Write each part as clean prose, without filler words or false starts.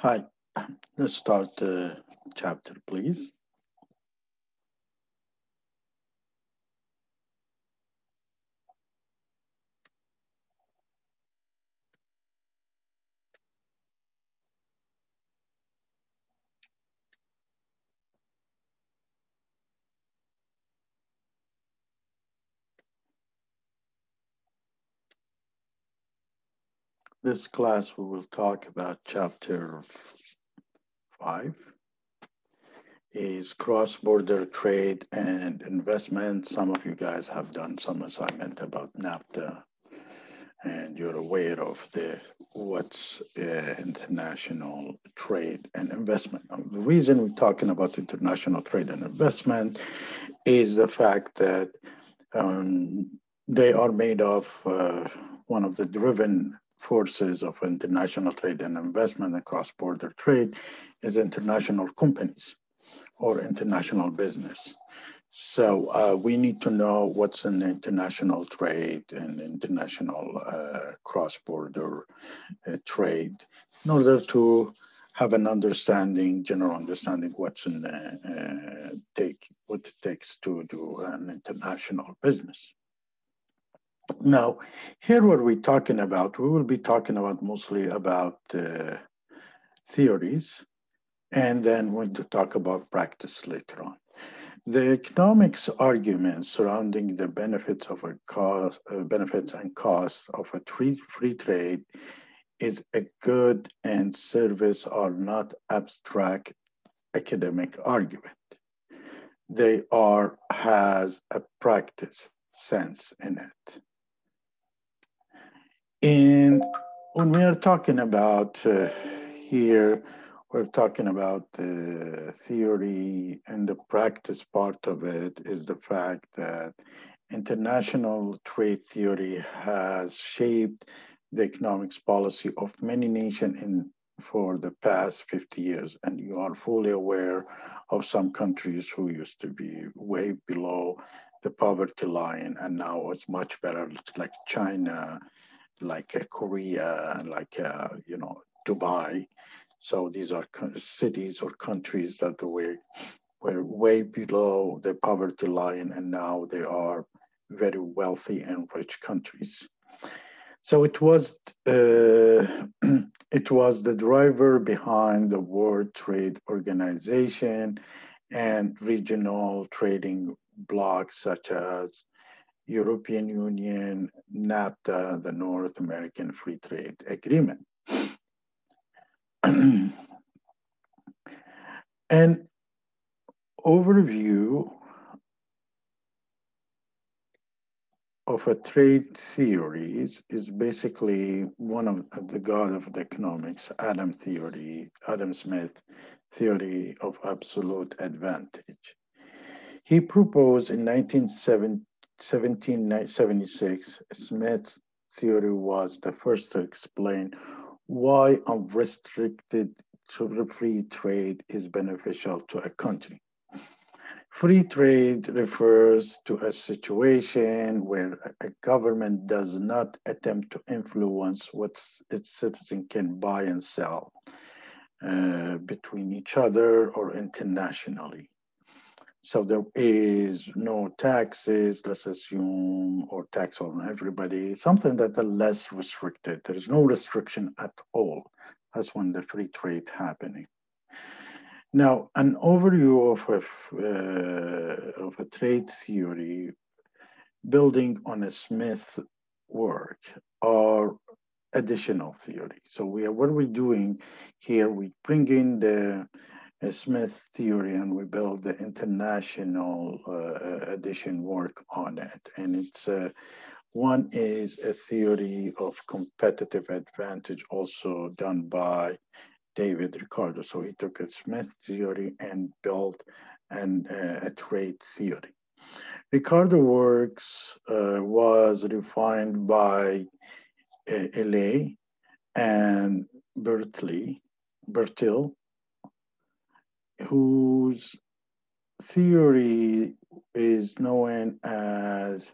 Hi, let's start the chapter, please. This class, we will talk about chapter 5, is cross-border trade and investment. Some of you guys have done some assignment about NAFTA, and you're aware of the what's international trade and investment. And the reason we're talking about international trade and investment is the fact that they are made of one of the driven forces of international trade and investment and cross-border trade is international companies or international business. So we need to know what's in international trade and international cross-border trade in order to have an understanding, general understanding, what's in what it takes to do an international business. Now, here what we're talking about, we will be talking about mostly about theories, and then we're going to talk about practice later on. The economics arguments surrounding the benefits of benefits and costs of a free trade is a good and service are not abstract academic argument. They are has a practice sense in it. And when we are talking about here, we're talking about the theory, and the practice part of it is the fact that international trade theory has shaped the economics policy of many nations for the past 50 years. And you are fully aware of some countries who used to be way below the poverty line, and now it's much better, like China, like Korea, like you know, Dubai. So these are cities or countries that were way below the poverty line, and now they are very wealthy and rich countries. So it was the driver behind the World Trade Organization and regional trading blocs such as European Union, NAFTA, the North American Free Trade Agreement. An overview of a trade theories is basically one of the god of the economics, Adam Smith theory of absolute advantage. He proposed in 1776, Smith's theory was the first to explain why unrestricted free trade is beneficial to a country. Free trade refers to a situation where a government does not attempt to influence what its citizens can buy and sell between each other or internationally. So there is no taxes, let's assume, or tax on everybody, something that is less restricted. There is no restriction at all. That's when the free trade happening. Now, an overview of a trade theory building on a Smith work are additional theory. So what we're doing here, we bring in the Smith theory and we build the international edition work on it. And it's one is a theory of competitive advantage, also done by David Ricardo. So he took a Smith theory and built a trade theory. Ricardo works was refined by Elay and Bertil, whose theory is known as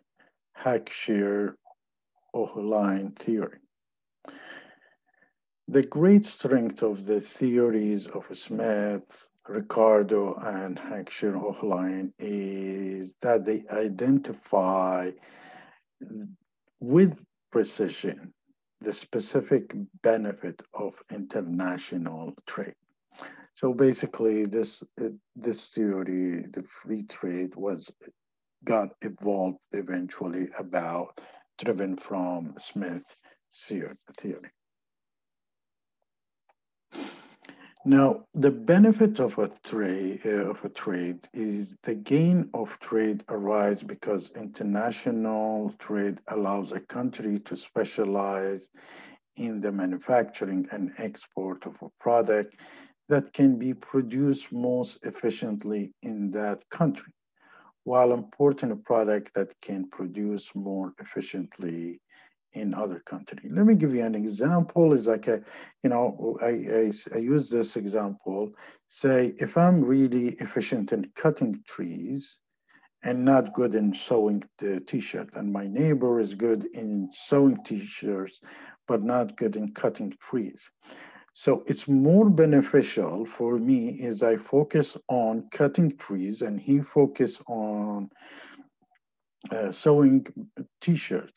Heckscher-Ohlin theory. The great strength of the theories of Smith, Ricardo, and Heckscher-Ohlin is that they identify with precision the specific benefit of international trade. So basically, this theory, the free trade, got evolved eventually driven from Smith's theory. Now, the benefit of a trade is the gain of trade arises because international trade allows a country to specialize in the manufacturing and export of a product that can be produced most efficiently in that country, while importing a product that can produce more efficiently in other countries. Let me give you an example. It's like I use this example. Say, if I'm really efficient in cutting trees and not good in sewing the t-shirt, and my neighbor is good in sewing t-shirts, but not good in cutting trees. So it's more beneficial for me is I focus on cutting trees and he focus on sewing t-shirts.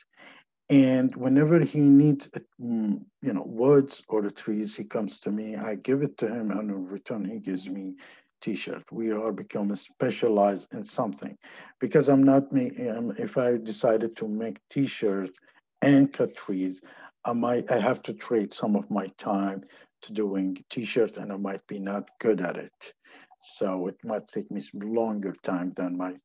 And whenever he needs, woods or the trees, he comes to me, I give it to him, and in return, he gives me t-shirt. We are becoming specialized in something because I'm not making, if I decided to make t-shirts and cut trees, I have to trade some of my time to doing t-shirts, and I might be not good at it. So it might take me some longer time than my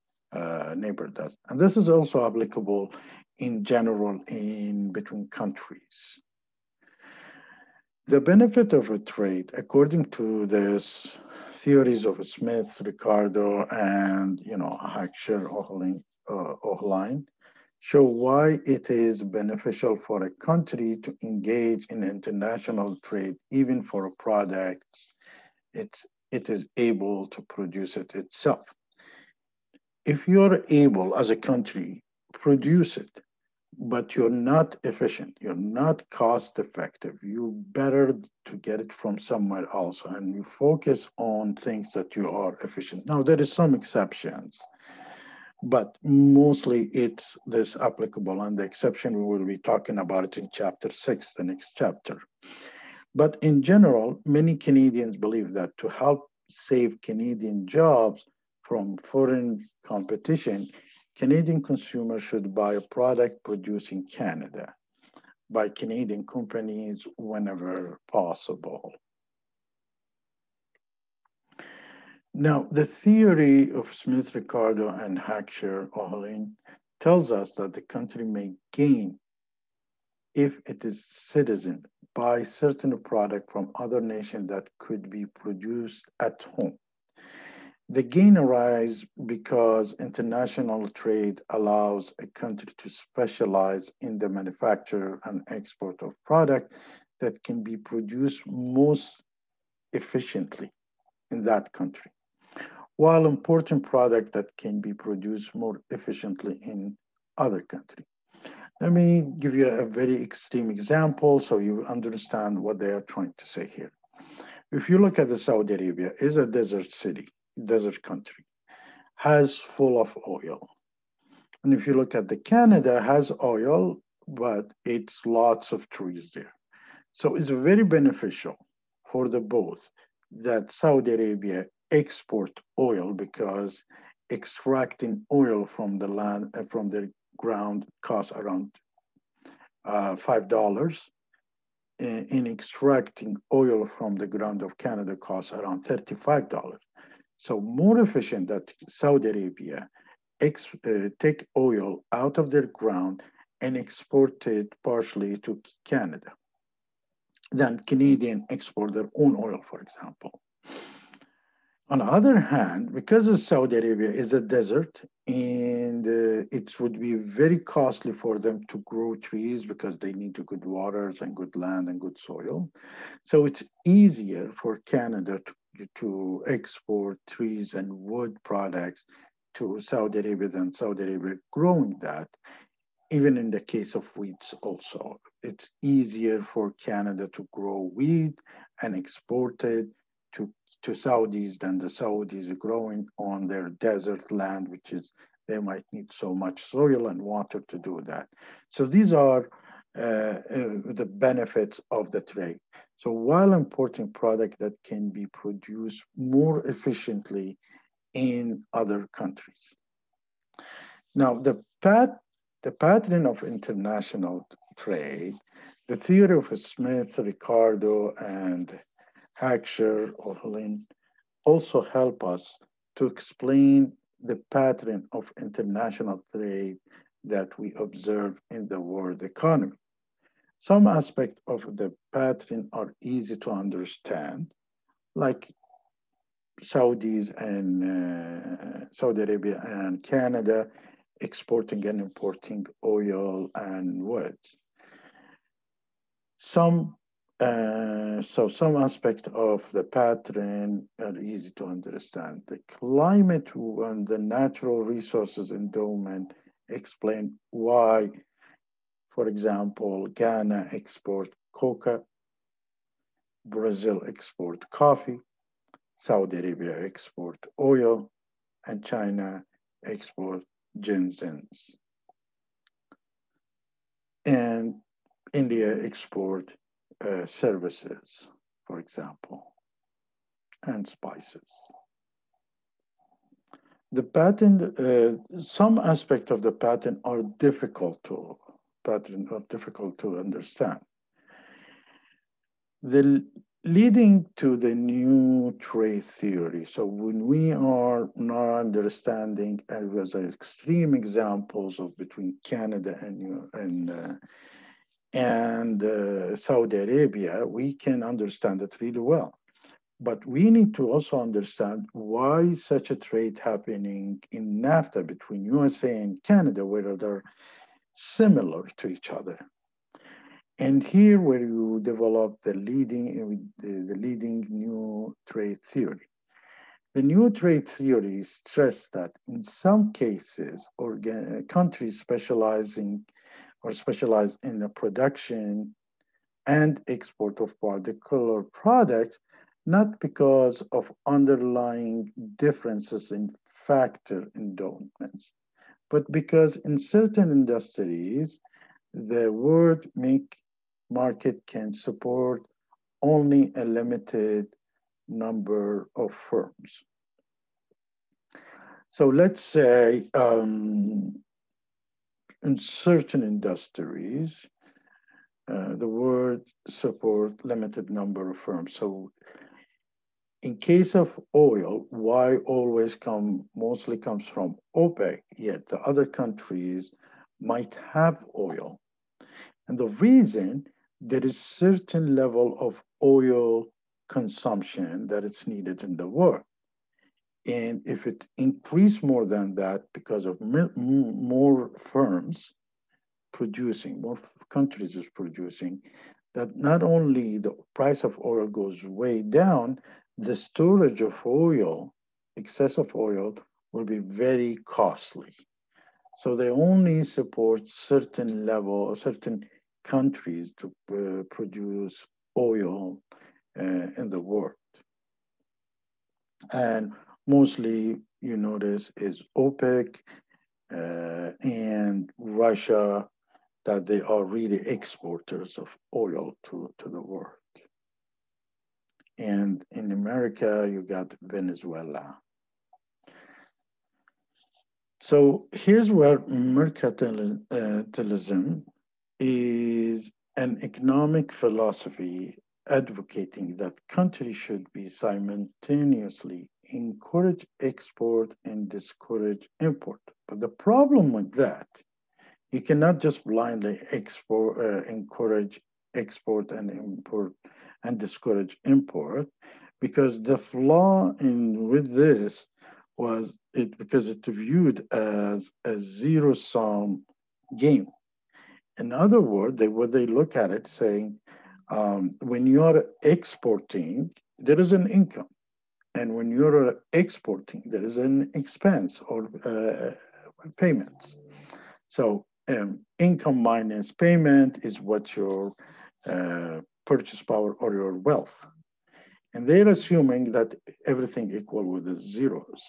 neighbor does. And this is also applicable in general in between countries. The benefit of a trade, according to this theories of Smith, Ricardo, and Heckscher-Ohlin, show why it is beneficial for a country to engage in international trade, even for a product it is able to produce it itself. If you're able as a country produce it, but you're not efficient, you're not cost effective, you're better to get it from somewhere else, and you focus on things that you are efficient. Now, there is some exceptions, but mostly it's this applicable, and the exception we will be talking about it in chapter 6, the next chapter. But in general, many Canadians believe that to help save Canadian jobs from foreign competition, Canadian consumers should buy a product produced in Canada by Canadian companies whenever possible. Now, the theory of Smith, Ricardo, and Heckscher-Ohlin tells us that the country may gain if it is citizen buy certain product from other nations that could be produced at home. The gain arises because international trade allows a country to specialize in the manufacture and export of product that can be produced most efficiently in that country, while importing product that can be produced more efficiently in other country. Let me give you a very extreme example so you understand what they are trying to say here. If you look at the Saudi Arabia, it's a desert city. Desert country, has full of oil. And if you look at the Canada, has oil, but it's lots of trees there. So it's very beneficial for the both that Saudi Arabia export oil because extracting oil from the land, from the ground costs around $5. In extracting oil from the ground of Canada costs around $35. So more efficient that Saudi Arabia take oil out of their ground and export it partially to Canada than Canadian export their own oil, for example. On the other hand, because Saudi Arabia is a desert and it would be very costly for them to grow trees because they need good waters and good land and good soil. So it's easier for Canada to export trees and wood products to Saudi Arabia than Saudi Arabia growing that, even in the case of wheat also. it's easier for Canada to grow wheat and export it to Saudis than the Saudis are growing on their desert land, which is, they might need so much soil and water to do that. So these are the benefits of the trade. So while importing product that can be produced more efficiently in other countries. Now the pattern of international trade, the theory of Smith, Ricardo, and Heckscher-Ohlin also help us to explain the pattern of international trade that we observe in the world economy. Some aspects of the pattern are easy to understand, like Saudis and Saudi Arabia and Canada exporting and importing oil and wood. So some aspect of the pattern are easy to understand. The climate and the natural resources endowment explain why, for example, Ghana export coca, Brazil export coffee, Saudi Arabia export oil, and China export ginsengs. And India export services, for example, and spices. The pattern, some aspects of the pattern are difficult to understand. Leading to the new trade theory. So when we are not understanding, and was extreme examples of between Canada and Saudi Arabia, we can understand it really well. But we need to also understand why such a trade happening in NAFTA between USA and Canada, where they're similar to each other. And here where you develop the leading new trade theory. The new trade theory stress that in some cases, countries specialize in the production and export of particular products, not because of underlying differences in factor endowments, but because in certain industries, the world market can support only a limited number of firms. So let's say, in certain industries, the world support limited number of firms. So in case of oil, why mostly comes from OPEC, yet the other countries might have oil. And the reason, there is certain level of oil consumption that it's needed in the world. And if it increased more than that because of more firms producing, more countries is producing, that not only the price of oil goes way down, the storage of oil, excess of oil, will be very costly. So they only support certain level or certain countries to produce oil in the world. And mostly, you notice, is OPEC and Russia, that they are really exporters of oil to the world. And in America, you got Venezuela. So here's where mercantilism is an economic philosophy advocating that countries should be simultaneously encourage export and discourage import. But the problem with that, you cannot just blindly encourage export and import and discourage import, because the flaw with this was because it's viewed as a zero-sum game. In other words, they look at it saying, when you're exporting, there is an income. And when you're exporting, there is an expense or payments. So income minus payment is what your purchase power or your wealth. And they're assuming that everything equal with the zeros.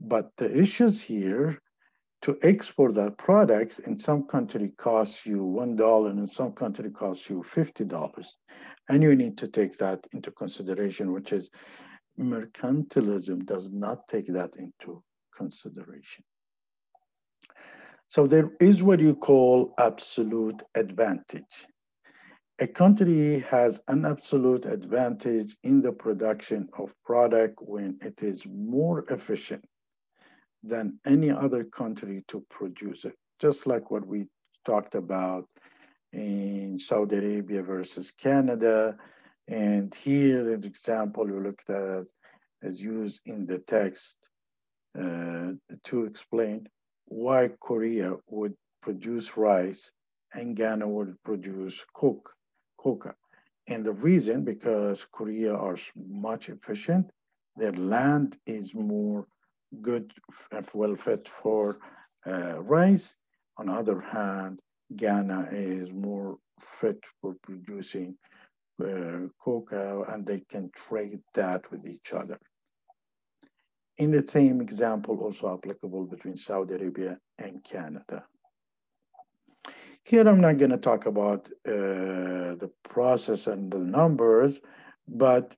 But the issues here, to export that product in some country costs you $1 and in some country costs you $50. And you need to take that into consideration, which is mercantilism does not take that into consideration. So there is what you call absolute advantage. A country has an absolute advantage in the production of product when it is more efficient than any other country to produce it. Just like what we talked about in Saudi Arabia versus Canada. And here, an example you looked at as used in the text to explain why Korea would produce rice and Ghana would produce coca. And the reason, because Korea are much efficient, their land is more good and well fit for rice. On the other hand, Ghana is more fit for producing coca, and they can trade that with each other. In the same example, also applicable between Saudi Arabia and Canada. Here, I'm not going to talk about the process and the numbers, but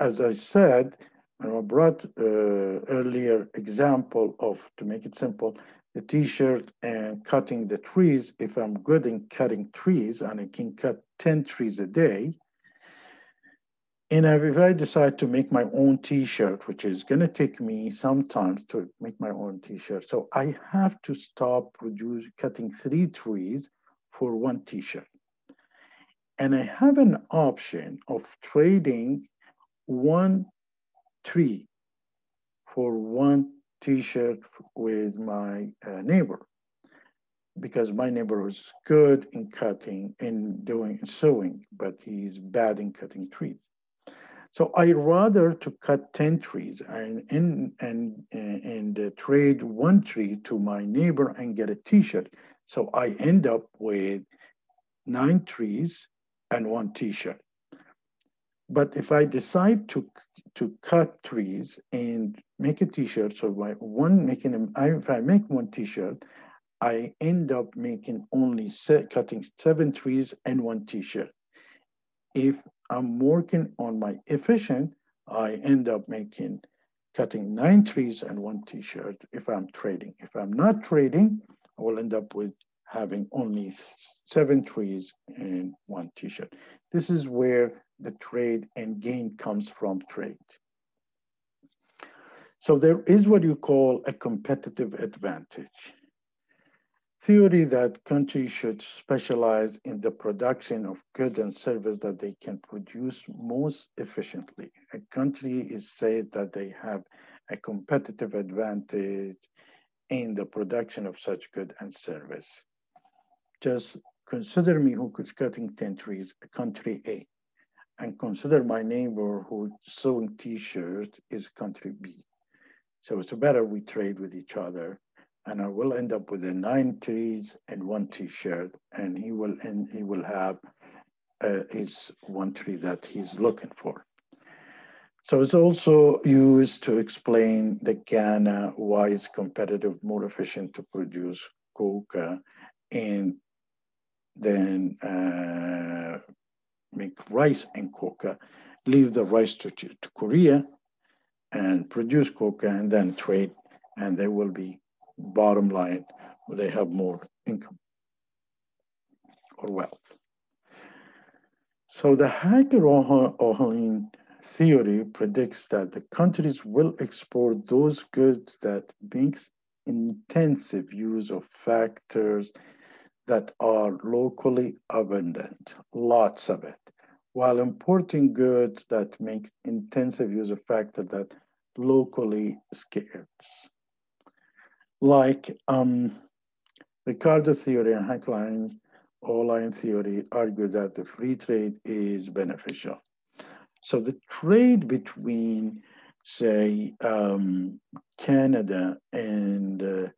as I said, and I brought earlier example of, to make it simple, the t-shirt and cutting the trees. If I'm good in cutting trees and I can cut 10 trees a day, and if I decide to make my own t-shirt, which is gonna take me sometimes to make my own t-shirt, so I have to stop cutting 3 trees for 1 t-shirt. And I have an option of trading 1 tree for 1 t-shirt with my neighbor, because my neighbor was good in cutting, in sewing, but he's bad in cutting trees. So I'd rather to cut 10 trees and trade 1 tree to my neighbor and get a t-shirt. So I end up with 9 trees and 1 t-shirt. But if I decide to cut trees and make a t-shirt, so by if I make 1 t-shirt, I end up making only cutting 7 trees and 1 t-shirt. If I'm working on my efficient, I end up cutting 9 trees and 1 t-shirt if I'm trading. If I'm not trading, I will end up with having only 7 trees and 1 t-shirt. This is where the trade and gain comes from trade. So there is what you call a competitive advantage. Theory that countries should specialize in the production of goods and services that they can produce most efficiently. A country is said that they have a competitive advantage in the production of such good and service. Just consider me who could cutting 10 trees, country A, and consider my neighbor who sewing t-shirts is country B. So it's better we trade with each other, and I will end up with a 9 trees and 1 t-shirt, and he will have his 1 tree that he's looking for. So it's also used to explain the Ghana, why it's competitive, more efficient to produce coca and then make rice and coca, leave the rice to Korea and produce coca and then trade, and they will be bottom line, they have more income or wealth. So the Heckscher-Ohlin theory predicts that the countries will export those goods that makes intensive use of factors that are locally abundant, lots of it, while importing goods that make intensive use of factors that locally scarce. Like Ricardo theory and Heckscher-Ohlin theory argue that the free trade is beneficial. So the trade between, say, Canada and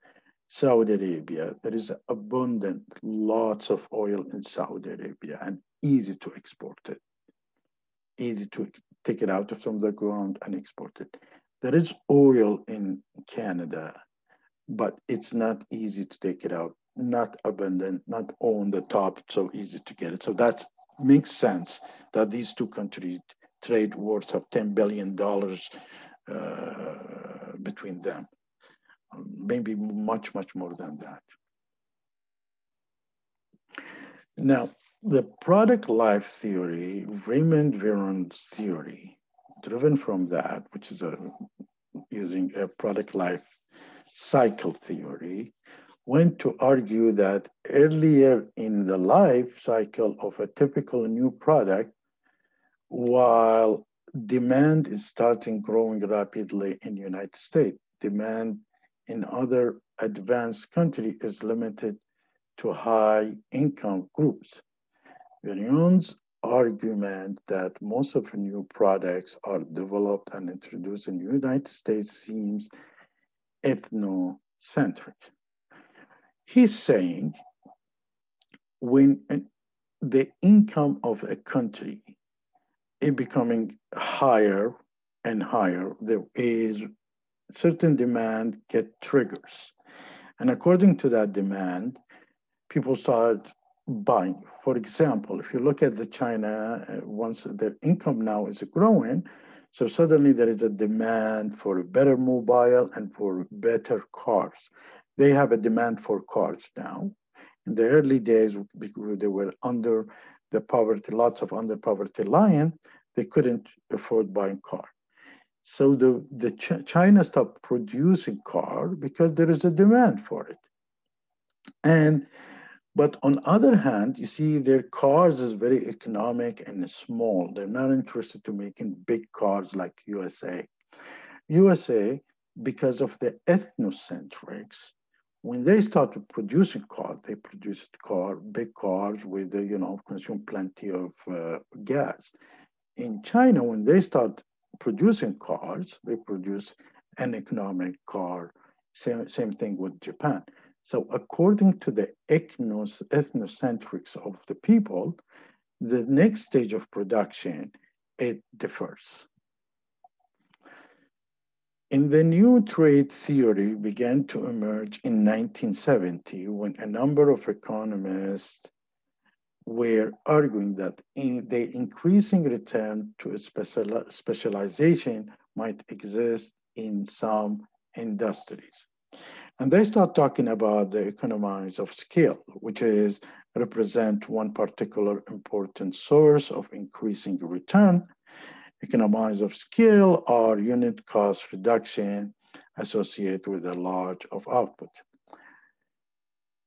Saudi Arabia, there is abundant, lots of oil in Saudi Arabia and easy to export it, easy to take it out from the ground and export it. There is oil in Canada, but it's not easy to take it out, not abundant, not on the top, so easy to get it. So that makes sense that these two countries trade worth of $10 billion between them. Maybe much, much more than that. Now, the product life theory, Raymond Veron's theory, driven from that, which is using a product life cycle theory, went to argue that earlier in the life cycle of a typical new product, while demand is starting growing rapidly in the United States, demand in other advanced countries is limited to high income groups. Veron's argument that most of new products are developed and introduced in the United States seems ethnocentric. He's saying when the income of a country is becoming higher and higher, there is certain demand get triggers. And according to that demand, people start buying. For example, if you look at the China, once their income now is growing, so suddenly there is a demand for better mobile and for better cars. They have a demand for cars now. In the early days, because they were under the poverty, lots of under poverty line, they couldn't afford buying cars. So China stopped producing car because there is a demand for it. But on other hand, you see their cars is very economic and small. They're not interested to making big cars like USA. USA, because of the ethnocentrics, when they started producing cars, they produced big cars with, consume plenty of gas. In China, when they start producing cars, they produce an economic car, same thing with Japan. So according to the ethnocentrics of the people, the next stage of production, it differs. In the new trade theory began to emerge in 1970 when a number of economists were arguing that the increasing return to a specialization might exist in some industries. And they start talking about the economies of scale, which is represent one particular important source of increasing return. Economies of scale are unit cost reduction associated with a large of output.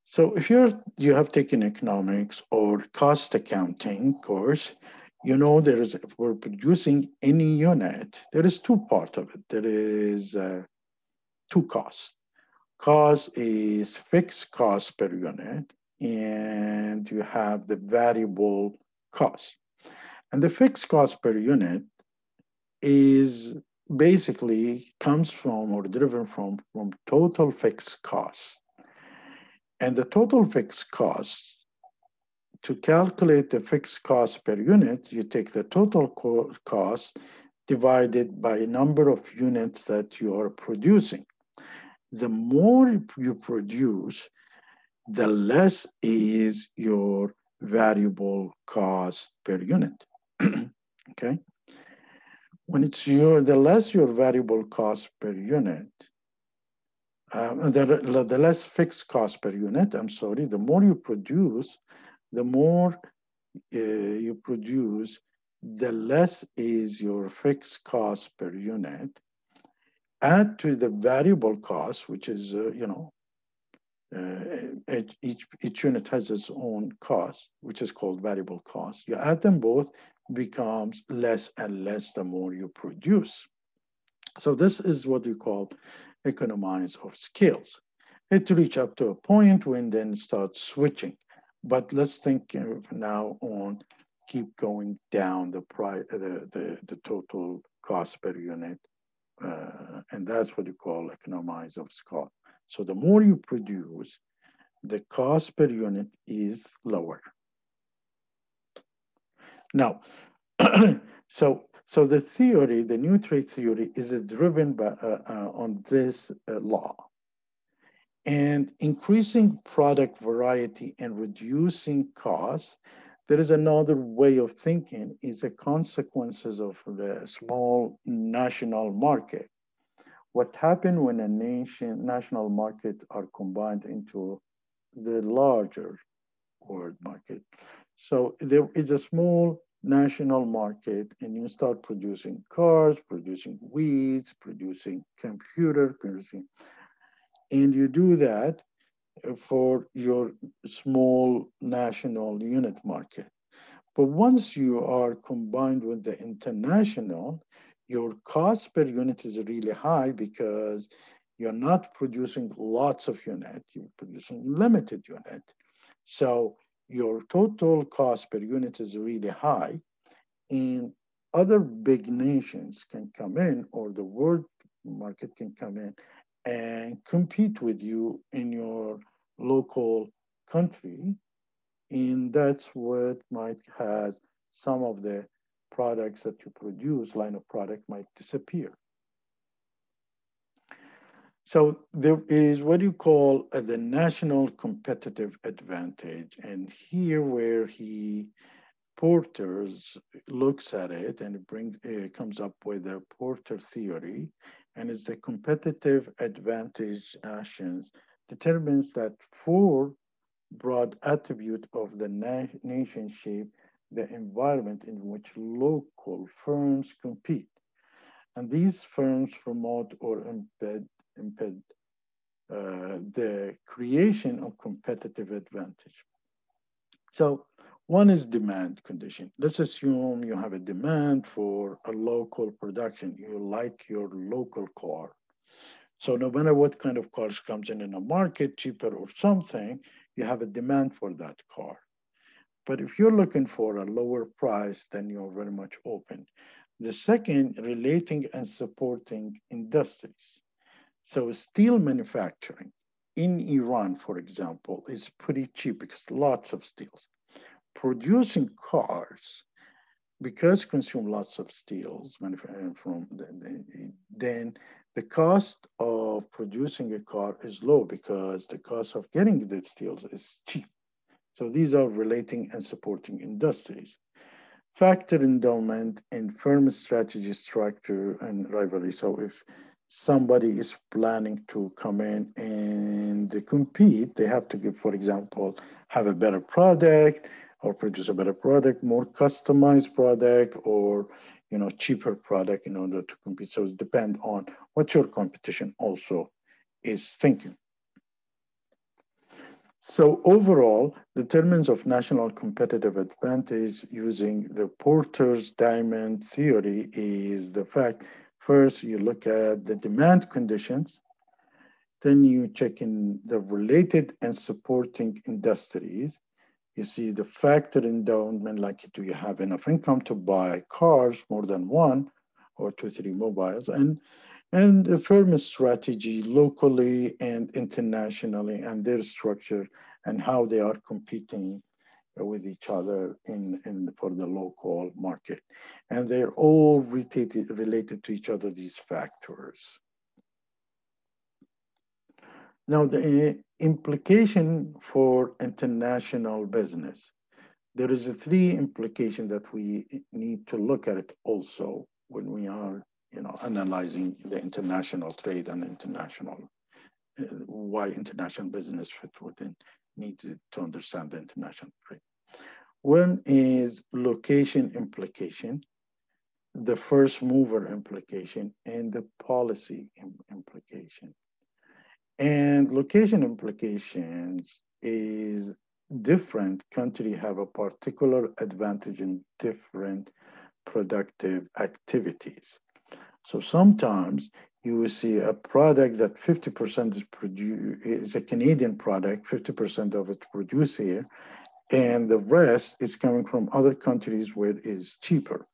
So if you have taken economics or cost accounting course, you know there is, if we're producing any unit, there is two parts of it. There is two costs. Cost is fixed cost per unit, and you have the variable cost. And the fixed cost per unit is basically comes from or driven from total fixed costs. And the total fixed costs, to calculate the fixed cost per unit, you take the total cost divided by a number of units that you are producing. The more you produce, the less is your variable cost per unit, okay? When it's the less your variable cost per unit, the less fixed cost per unit, I'm sorry, the more you produce, the more you produce, the less is your fixed cost per unit. Add to the variable cost, which is, each unit has its own cost, which is called variable cost. You add them both, becomes less and less the more you produce. So this is what we call economies of scales. It reaches up to a point when then starts switching. But let's think now on keep going down the price, the total cost per unit, and that's what you call economies of So the more you produce, the cost per unit is lower. Now, so the theory, the new trade theory, is driven by, on this law. And increasing product variety and reducing costs, there is another way of thinking, is the consequences of the small national market. What happens when a nation, national market are combined into the larger world market? So there is a small national market and you start producing cars, producing weeds, producing computer, producing. And you do that for your small national unit market. But once you are combined with the international, your cost per unit is really high because you're not producing lots of units, you're producing limited units. So your total cost per unit is really high, and other big nations can come in, or the world market can come in and compete with you in your local country. And that's what might have some of the products that you produce, line of product, might disappear. So there is what you call the national competitive advantage. And here where he, Porter, looks at it and it brings, comes up with the Porter theory, and it's the competitive advantage nations determines that four broad attributes of the nation shape the environment in which local firms compete. And these firms promote or impede the creation of competitive advantage. So one is demand condition. Let's assume you have a demand for a local production. You like your local car. So no matter what kind of cars comes in the market, cheaper or something, you have a demand for that car. But if you're looking for a lower price, then you're very much open. The second, relating and supporting industries. So steel manufacturing in Iran, for example, is pretty cheap because lots of steels. Producing cars, because consume lots of steels, from then the cost of producing a car is low because the cost of getting the steels is cheap. So these are relating and supporting industries. Factor endowment and firm strategy, structure, and rivalry. So if somebody is planning to come in and compete, they have to give, for example, have a better product or produce a better product, more customized product, or cheaper product in order to compete. So it depends on what your competition also is thinking. So overall, determinants of national competitive advantage using the Porter's diamond theory is the fact, first, you look at the demand conditions, then you check in the related and supporting industries. You see the factor endowment, like do you have enough income to buy cars, more than one or two, three mobiles, and the firm strategy locally and internationally, and their structure and how they are competing with each other for the local market. And they're all related to each other, these factors. Now, the implication for international business, there is a three implication that we need to look at it also when we are analyzing the international trade and international, why international business fit within needs to understand the international trade. One is location implication, the first mover implication, and the policy implication. And location implications is different countries have a particular advantage in different productive activities. So sometimes you will see a product that 50% is a Canadian product, 50% of it's produced here, and the rest is coming from other countries where it is cheaper.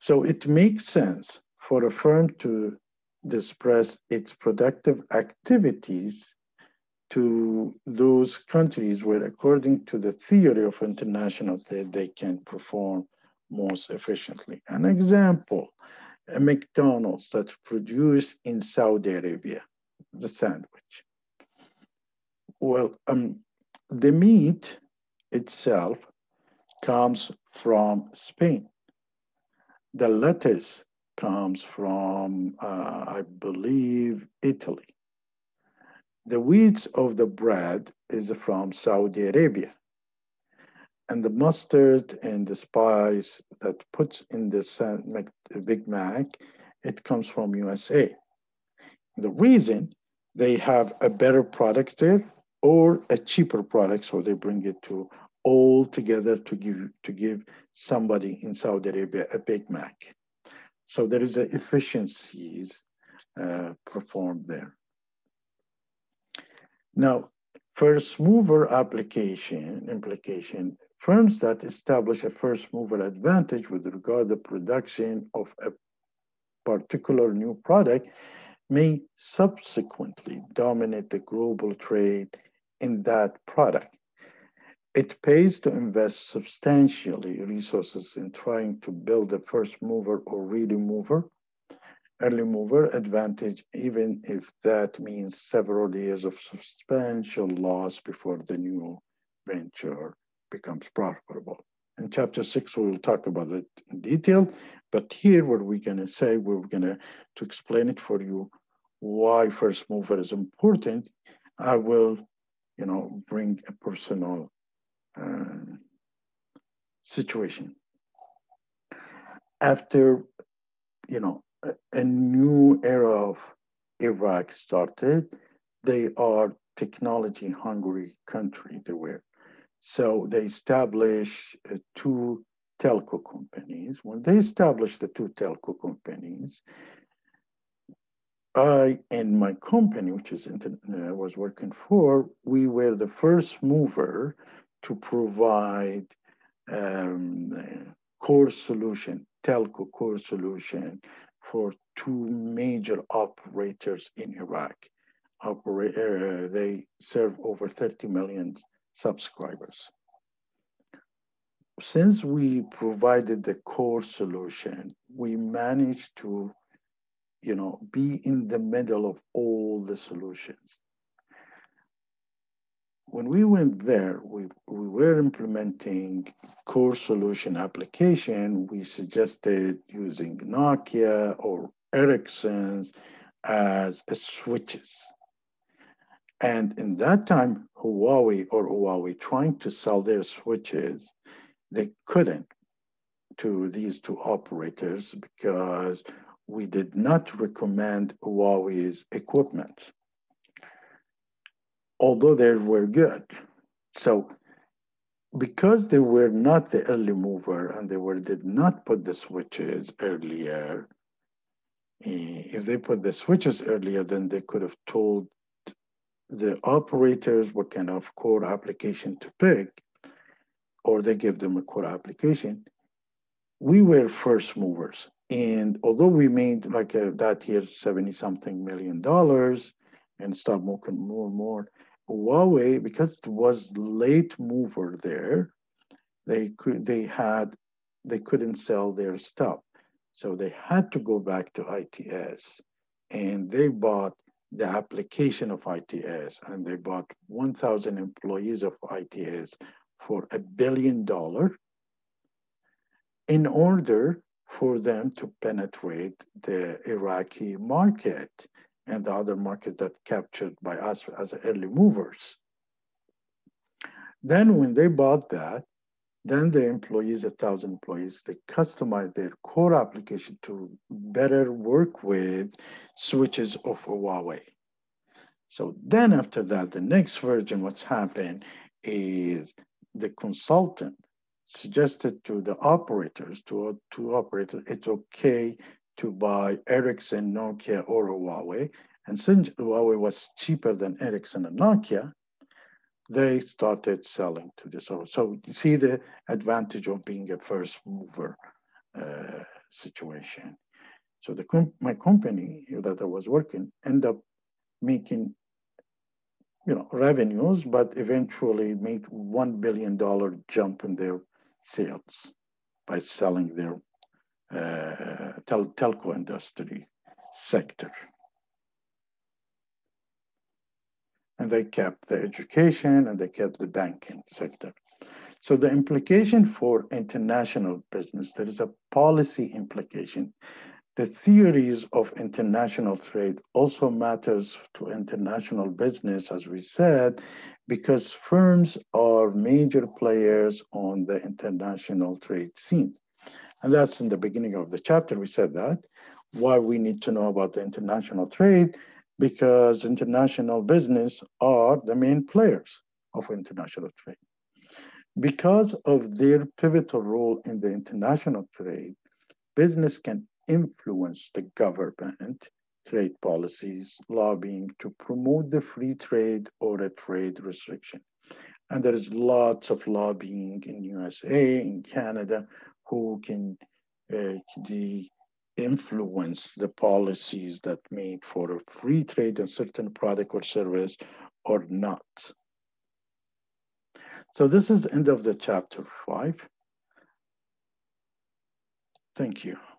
So it makes sense for a firm to disperse its productive activities to those countries where, according to the theory of international trade, they can perform most efficiently. An example, a McDonald's that's produced in Saudi Arabia, the sandwich. Well, the meat itself comes from Spain. The lettuce comes from, I believe, Italy. The wheat of the bread is from Saudi Arabia. And the mustard and the spice that puts in the Big Mac, it comes from USA. The reason, they have a better product there or a cheaper product, so they bring it to all together to give somebody in Saudi Arabia a Big Mac. So there is efficiencies performed there. Now, first mover implication, firms that establish a first mover advantage with regard to the production of a particular new product may subsequently dominate the global trade in that product. It pays to invest substantially resources in trying to build a first mover or early mover advantage, even if that means several years of substantial loss before the new venture becomes profitable. In chapter 6, we'll talk about it in detail, but here what we're gonna say, we're gonna to explain it for you why first mover is important. I will, bring a personal situation. After, a new era of Iraq started, they are technology hungry country they were. So they established two telco companies. When they established the two telco companies, I and my company, which is was working for, we were the first mover to provide telco core solution for two major operators in Iraq. They serve over 30 million subscribers. Since we provided the core solution, we managed to be in the middle of all the solutions. When we went there, we were implementing core solution application. We suggested using Nokia or Ericsson's as switches. And in that time, Huawei trying to sell their switches, they couldn't to these two operators because we did not recommend Huawei's equipment, although they were good. So because they were not the early mover and did not put the switches earlier, if they put the switches earlier, then they could have told the operators what kind of core application to pick, or they give them a core application. We were first movers. And although we made that year $70-something million and start making more and more, Huawei, because it was late mover there, they couldn't sell their stuff. So they had to go back to ITS, and they bought the application of ITS, and they bought 1,000 employees of ITS for $1 billion in order for them to penetrate the Iraqi market and the other market that captured by us as early movers. Then when they bought that, then the employees, 1,000 employees, they customized their core application to better work with switches of Huawei. So then after that, the next version, what's happened is the consultant suggested to the operators, to operators, it's okay to buy Ericsson, Nokia, or Huawei. And since Huawei was cheaper than Ericsson and Nokia, they started selling to this. So you see the advantage of being a first mover situation. So the my company that I was working ended up making, revenues, but eventually made $1 billion jump in their sales by selling their telco industry sector. And they kept the education and they kept the banking sector. So the implication for international business, there is a policy implication. The theories of international trade also matters to international business, as we said, because firms are major players on the international trade scene. And that's in the beginning of the chapter, we said that. Why we need to know about the international trade, because international business are the main players of international trade. Because of their pivotal role in the international trade, business can influence the government, trade policies, lobbying to promote the free trade or a trade restriction. And there is lots of lobbying in USA, in Canada, who can influence the policies that made for a free trade in certain product or service or not. So this is the end of the chapter 5. Thank you.